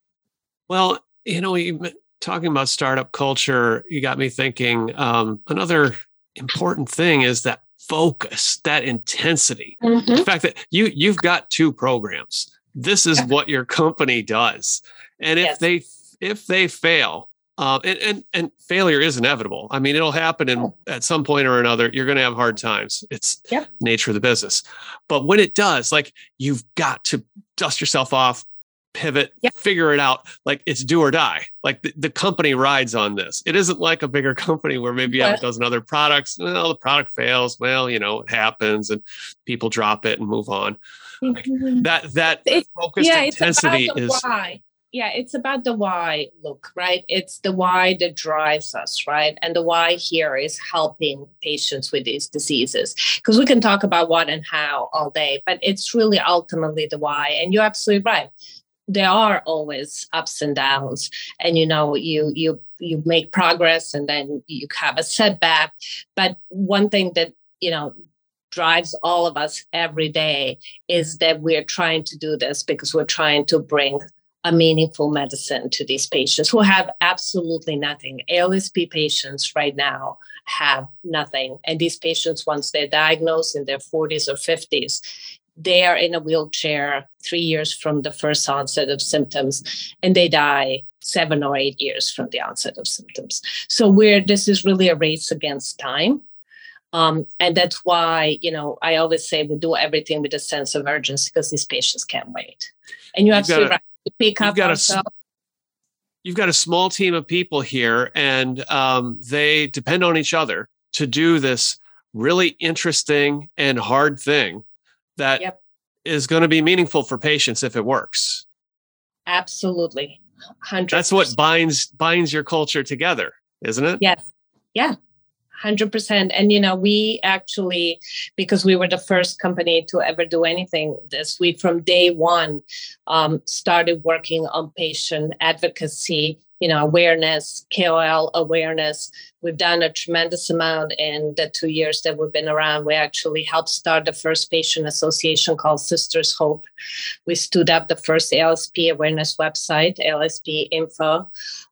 Well, you know, you, talking about startup culture, you got me thinking, um, another important thing is that focus, that intensity, mm-hmm. the fact that you you've got two programs. This is what your company does, and if yes. they if they fail, uh, and and and failure is inevitable. I mean, it'll happen in at some point or another. You're going to have hard times. It's yep. nature of the business. But when it does, like you've got to dust yourself off, pivot, yep. figure it out. Like it's do or die. Like the, the company rides on this. It isn't like a bigger company where maybe you have a dozen other products. Well, the product fails. Well, you know, it happens and people drop it and move on. Like mm-hmm. that that it's, focused yeah, intensity it's about the is why. Yeah, it's about the why, look, right? It's the why that drives us, right? And the why here is helping patients with these diseases, because we can talk about what and how all day, but it's really ultimately the why. And you're absolutely right. There are always ups and downs, and you know, you you you make progress and then you have a setback. But one thing that, you know, drives all of us every day is that we're trying to do this because we're trying to bring a meaningful medicine to these patients who have absolutely nothing. A L S P patients right now have nothing. And these patients, once they're diagnosed in their forties or fifties, they are in a wheelchair three years from the first onset of symptoms, and they die seven or eight years from the onset of symptoms. So we're, this is really a race against time. Um, and that's why, you know, I always say we do everything with a sense of urgency, because these patients can't wait. And you have to right, pick up yourself. You've got a small team of people here, and um, they depend on each other to do this really interesting and hard thing that yep. is going to be meaningful for patients if it works. Absolutely. one hundred percent. That's what binds binds your culture together, isn't it? Yes. Yeah. one hundred percent. And, you know, we actually, because we were the first company to ever do anything this, we from day one um, started working on patient advocacy, you know, awareness, K O L awareness. We've done a tremendous amount in the two years that we've been around. We actually helped start the first patient association called Sisters Hope. We stood up the first A L S P awareness website, A L S P Info.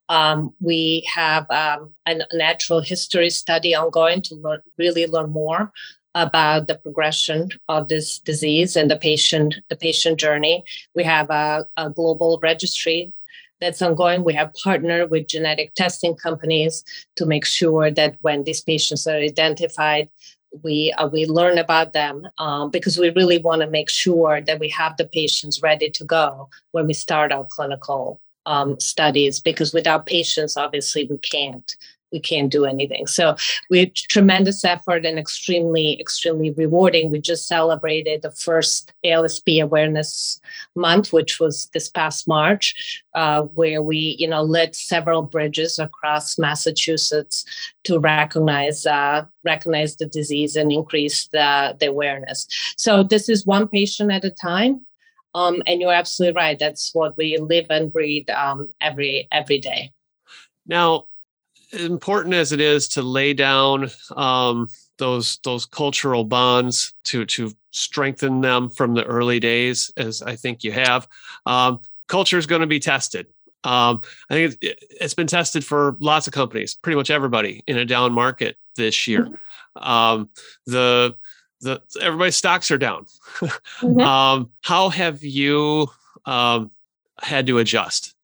Um, we have um, a natural history study ongoing to learn, really learn more about the progression of this disease and the patient the patient journey. We have a, a global registry that's ongoing. We have partnered with genetic testing companies to make sure that when these patients are identified, we uh, we learn about them um, because we really want to make sure that we have the patients ready to go when we start our clinical Um, studies, because without patients, obviously, we can't we can't do anything. So we had tremendous effort and extremely, extremely rewarding. We just celebrated the first A L S P Awareness Month, which was this past March, uh, where we, you know, lit several bridges across Massachusetts to recognize uh, recognize the disease and increase the, the awareness. So this is one patient at a time. Um, and you're absolutely right. That's what we live and breathe um, every every day. Now, important as it is to lay down um, those those cultural bonds to to strengthen them from the early days, as I think you have, um, culture is going to be tested. Um, I think it's, it's been tested for lots of companies, pretty much everybody in a down market this year. Mm-hmm. Um, the The, everybody's stocks are down. Mm-hmm. um, how have you um, had to adjust?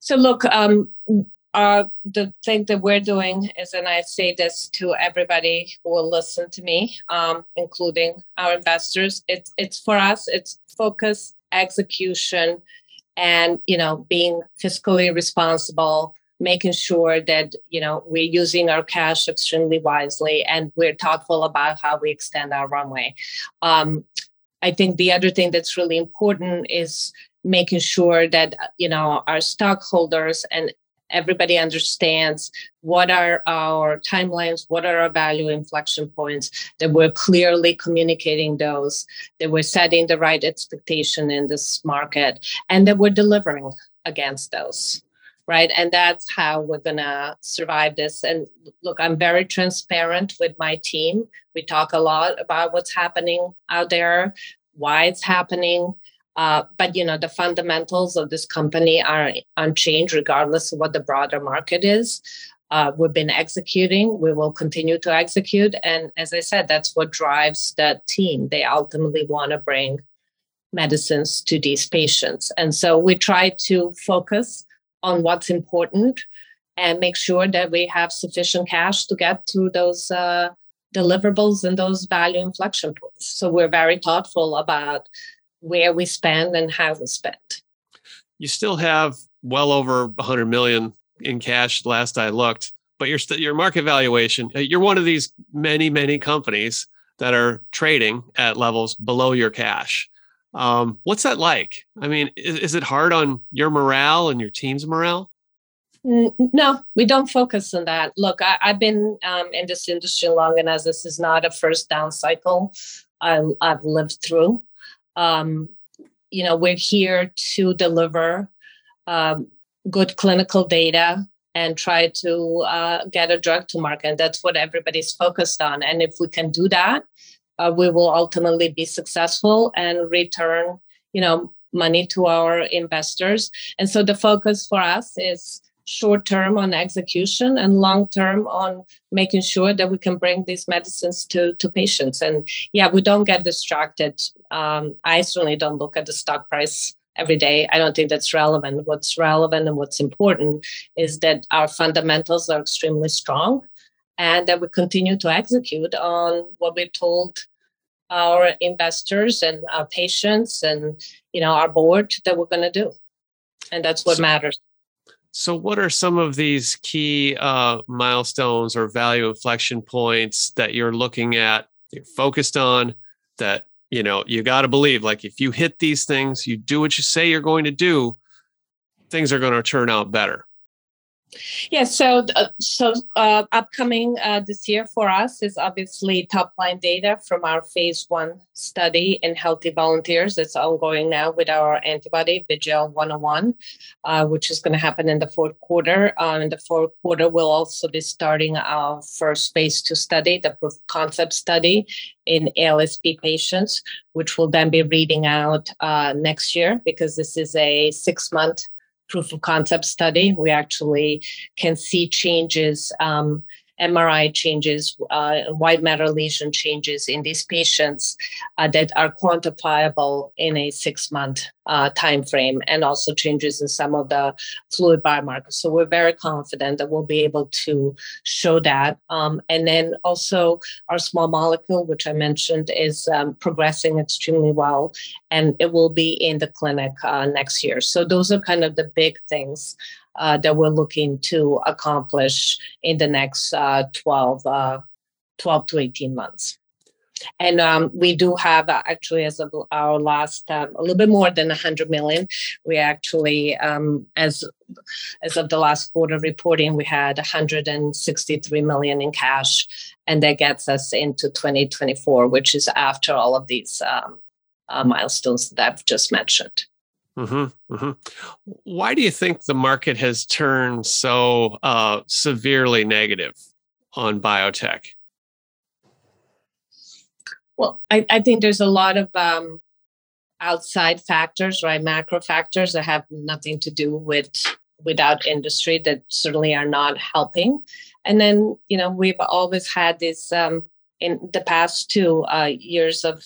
So look, um, uh, the thing that we're doing is, and I say this to everybody who will listen to me, um, including our investors, it's it's for us, it's focus, execution, and, you know, being fiscally responsible, making sure that, you know, we're using our cash extremely wisely and we're thoughtful about how we extend our runway. Um, I think the other thing that's really important is making sure that, you know, our stockholders and everybody understands what are our timelines, what are our value inflection points, that we're clearly communicating those, that we're setting the right expectation in this market, and that we're delivering against those. Right. And that's how we're going to survive this. And look, I'm very transparent with my team. We talk a lot about what's happening out there, why it's happening. Uh, but, you know, the fundamentals of this company are unchanged regardless of what the broader market is. Uh, we've been executing. We will continue to execute. And as I said, that's what drives that team. They ultimately want to bring medicines to these patients. And so we try to focus on what's important and make sure that we have sufficient cash to get through those uh, deliverables and those value inflection points. So we're very thoughtful about where we spend and how we spend. You still have well over one hundred million in cash last I looked, but your st- your market valuation, you're one of these many, many companies that are trading at levels below your cash. Um, what's that like? I mean, is, is it hard on your morale and your team's morale? No, we don't focus on that. Look, I, I've been um, in this industry long enough. This is not a first down cycle I, I've lived through. Um, you know, we're here to deliver um, good clinical data and try to uh, get a drug to market. And that's what everybody's focused on. And if we can do that, Uh, we will ultimately be successful and return, you know, money to our investors. And so the focus for us is short term on execution and long term on making sure that we can bring these medicines to, to patients. And yeah, we don't get distracted. Um, I certainly don't look at the stock price every day. I don't think that's relevant. What's relevant and what's important is that our fundamentals are extremely strong, and that we continue to execute on what we told our investors and our patients and, you know, our board that we're going to do. And that's what so, matters. So what are some of these key uh, milestones or value inflection points that you're looking at, that you're focused on, that you know, you got to believe, like, if you hit these things, you do what you say you're going to do, things are going to turn out better. Yeah, so uh, so uh, upcoming uh, this year for us is obviously top-line data from our phase one study in healthy volunteers. It's ongoing now with our antibody, V G L one oh one, uh, which is going to happen in the fourth quarter. Uh, in the fourth quarter, we'll also be starting our first phase two study, the proof-of-concept study in A L S P patients, which will then be reading out uh, next year, because this is a six-month proof of concept study. We actually can see changes, um, M R I changes, uh, white matter lesion changes in these patients uh, that are quantifiable in a six-month uh, time frame, and also changes in some of the fluid biomarkers. So we're very confident that we'll be able to show that. Um, and then also our small molecule, which I mentioned, is um, progressing extremely well, and it will be in the clinic uh, next year. So those are kind of the big things Uh, that we're looking to accomplish in the next uh, twelve, uh, twelve to eighteen months. And um, we do have uh, actually as of our last, uh, a little bit more than one hundred million. We actually, um, as as of the last quarter reporting, we had one hundred sixty-three million in cash. And that gets us into twenty twenty-four, which is after all of these um, uh, milestones that I've just mentioned. Mm-hmm, mm-hmm. Why do you think the market has turned so uh, severely negative on biotech? Well, I, I think there's a lot of um, outside factors, right? Macro factors that have nothing to do with without industry that certainly are not helping. And then, you know, we've always had this um, in the past two uh, years of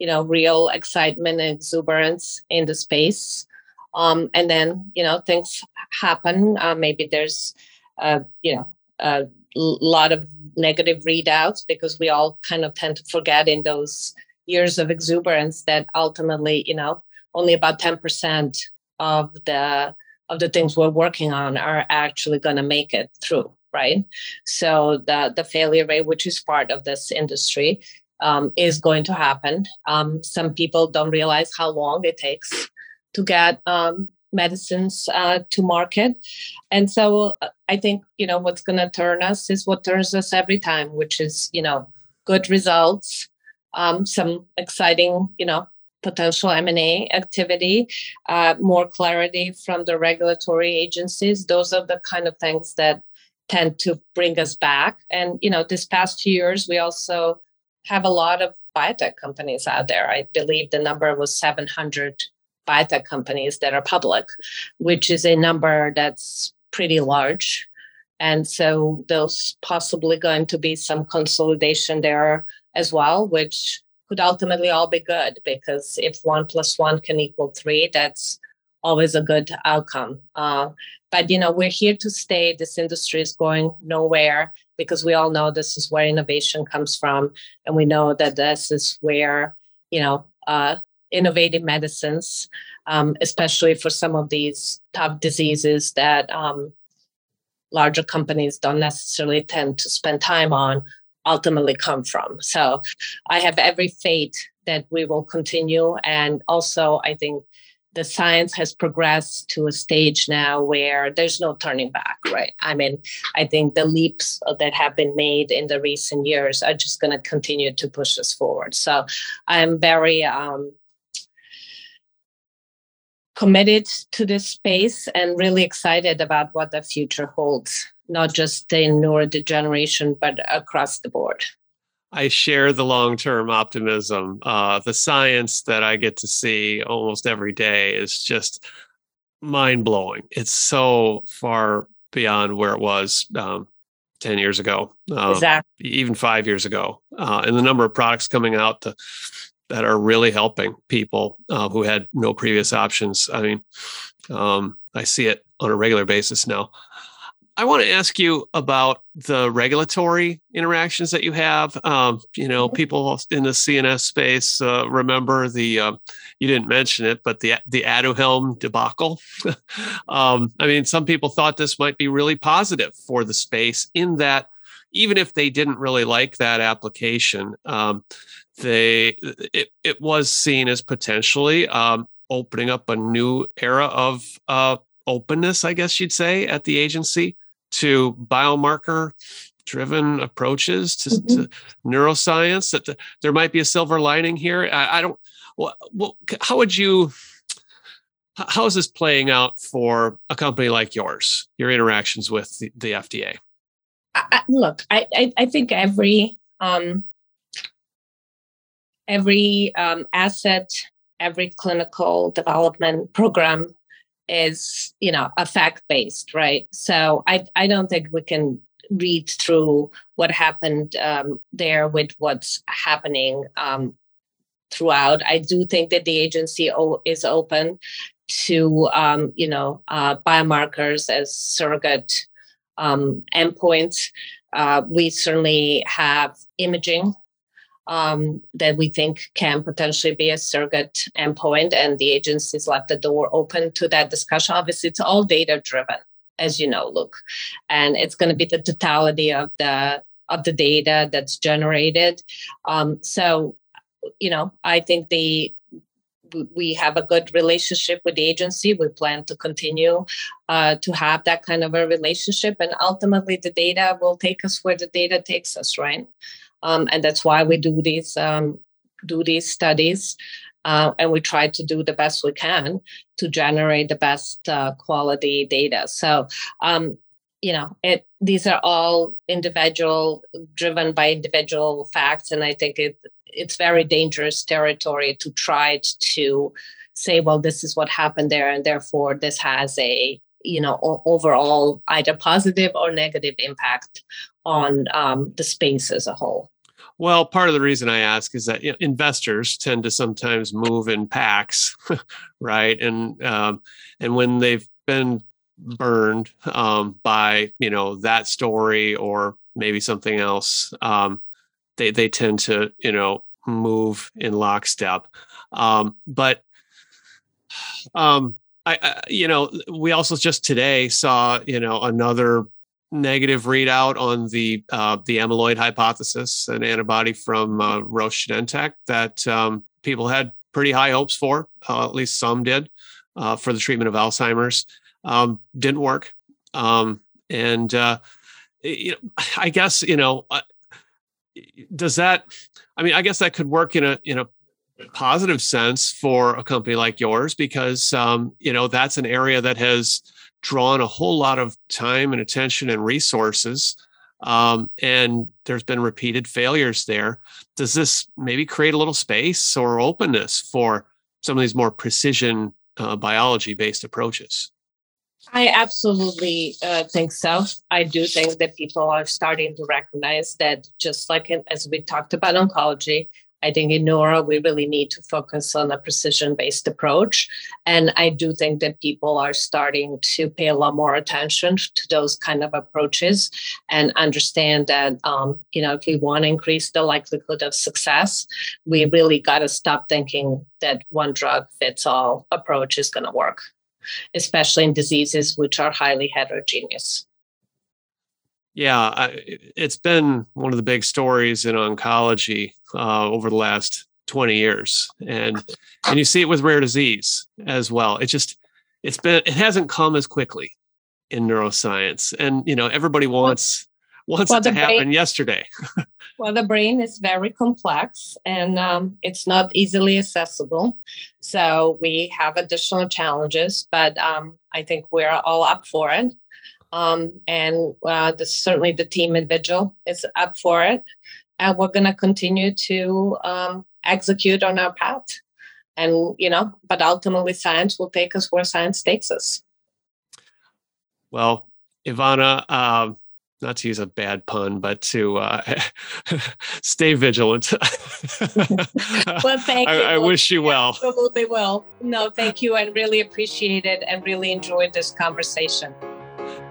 you know, real excitement and exuberance in the space. Um, and then, you know, things happen. Uh, maybe there's, uh, you know, a lot of negative readouts, because we all kind of tend to forget in those years of exuberance that ultimately, you know, only about ten percent of the of the things we're working on are actually going to make it through, right? So the, the failure rate, which is part of this industry, Um, is going to happen. Um, some people don't realize how long it takes to get um, medicines uh, to market. And so I think, you know, what's going to turn us is what turns us every time, which is, you know, good results, um, some exciting, you know, potential M and A activity, uh, more clarity from the regulatory agencies. Those are the kind of things that tend to bring us back. And, you know, this past few years, we also have a lot of biotech companies out there. I believe the number was seven hundred biotech companies that are public, which is a number that's pretty large. And so there's possibly going to be some consolidation there as well, which could ultimately all be good, because if one plus one can equal three, that's always a good outcome. Uh, but, you know, we're here to stay. This industry is going nowhere, because we all know this is where innovation comes from. And we know that this is where, you know, uh, innovative medicines, um, especially for some of these tough diseases that um, larger companies don't necessarily tend to spend time on, ultimately come from. So I have every faith that we will continue. And also, I think the science has progressed to a stage now where there's no turning back, right? I mean, I think the leaps that have been made in the recent years are just going to continue to push us forward. So I'm very um, committed to this space and really excited about what the future holds, not just in neurodegeneration, but across the board. I share the long-term optimism. Uh, the science that I get to see almost every day is just mind-blowing. It's so far beyond where it was um, ten years ago, uh, exactly. Even five years ago. Uh, and the number of products coming out to, that are really helping people uh, who had no previous options. I mean, um, I see it on a regular basis now. I want to ask you about the regulatory interactions that you have. Um, you know, people in the C N S space uh, remember the, uh, you didn't mention it, but the the Aduhelm debacle. um, I mean, some people thought this might be really positive for the space in that even if they didn't really like that application, um, they it, it was seen as potentially um, opening up a new era of uh, openness, I guess you'd say, at the agency to biomarker-driven approaches to, mm-hmm. to neuroscience. That the, there might be a silver lining here. I, I don't. Well, how would you? How is this playing out for a company like yours? Your interactions with the, the F D A. I, look, I, I, I think every um, every um, asset, every clinical development program is, you know, a fact based, right? So I I don't think we can read through what happened um, there with what's happening um, throughout. I do think that the agency o- is open to um, you know uh, biomarkers as surrogate um, endpoints. Uh, we certainly have imaging um, that we think can potentially be a surrogate endpoint, and the agency's left the door open to that discussion. Obviously, it's all data driven, as you know, Luke, and it's going to be the totality of the of the data that's generated. Um, so, you know, I think the we have a good relationship with the agency. We plan to continue uh, to have that kind of a relationship. And ultimately, the data will take us where the data takes us, right? Um, and that's why we do these um, do these studies. Uh, and we try to do the best we can to generate the best uh, quality data. So, um, you know, it, these are all individual, driven by individual facts. And I think it it's very dangerous territory to try to say, well, this is what happened there, and therefore this has a, you know, o- overall either positive or negative impact on um, the space as a whole. Well, part of the reason I ask is that, you know, investors tend to sometimes move in packs, right? And um, and when they've been burned um, by, you know, that story or maybe something else, um, they they tend to, you know, move in lockstep. Um, but um, I, I, you know, we also just today saw, you know, another negative readout on the uh, the amyloid hypothesis, an antibody from uh, Roche Genentech that um, people had pretty high hopes for, uh, at least some did, uh, for the treatment of Alzheimer's. Um, didn't work, um, and uh, you know, I guess you know, uh, does that? I mean, I guess that could work in a in a positive sense for a company like yours because um, you know that's an area that has drawn a whole lot of time and attention and resources. Um, and there's been repeated failures there. Does this maybe create a little space or openness for some of these more precision uh, biology-based approaches? I absolutely uh, think so. I do think that people are starting to recognize that just like in, as we talked about oncology, I think in neuro, we really need to focus on a precision-based approach. And I do think that people are starting to pay a lot more attention to those kind of approaches and understand that, um, you know, if we want to increase the likelihood of success, we really got to stop thinking that one drug fits all approach is going to work, especially in diseases which are highly heterogeneous. Yeah, I, it's been one of the big stories in oncology uh, over the last twenty years, and and you see it with rare disease as well. It just it's been it hasn't come as quickly in neuroscience, and you know everybody wants wants well, it to brain, happen yesterday. Well, the brain is very complex, and um, it's not easily accessible, so we have additional challenges. But um, I think we're all up for it. Um, and uh, the, certainly the team at Vigil is up for it. And we're going to continue to um, execute on our path. And, you know, but ultimately science will take us where science takes us. Well, Ivana, uh, not to use a bad pun, but to uh, stay vigilant. Well, thank you. I, I wish you well. Yeah, absolutely will. No, thank you. I really appreciate it and really enjoyed this conversation.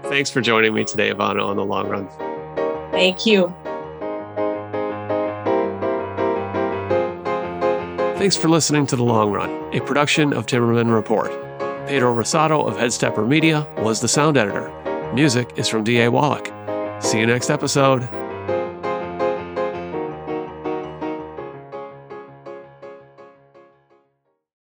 Thanks for joining me today, Ivana, on The Long Run. Thank you. Thanks for listening to The Long Run, a production of Timmerman Report. Pedro Rosado of Headstepper Media was the sound editor. Music is from D A Wallach. See you next episode.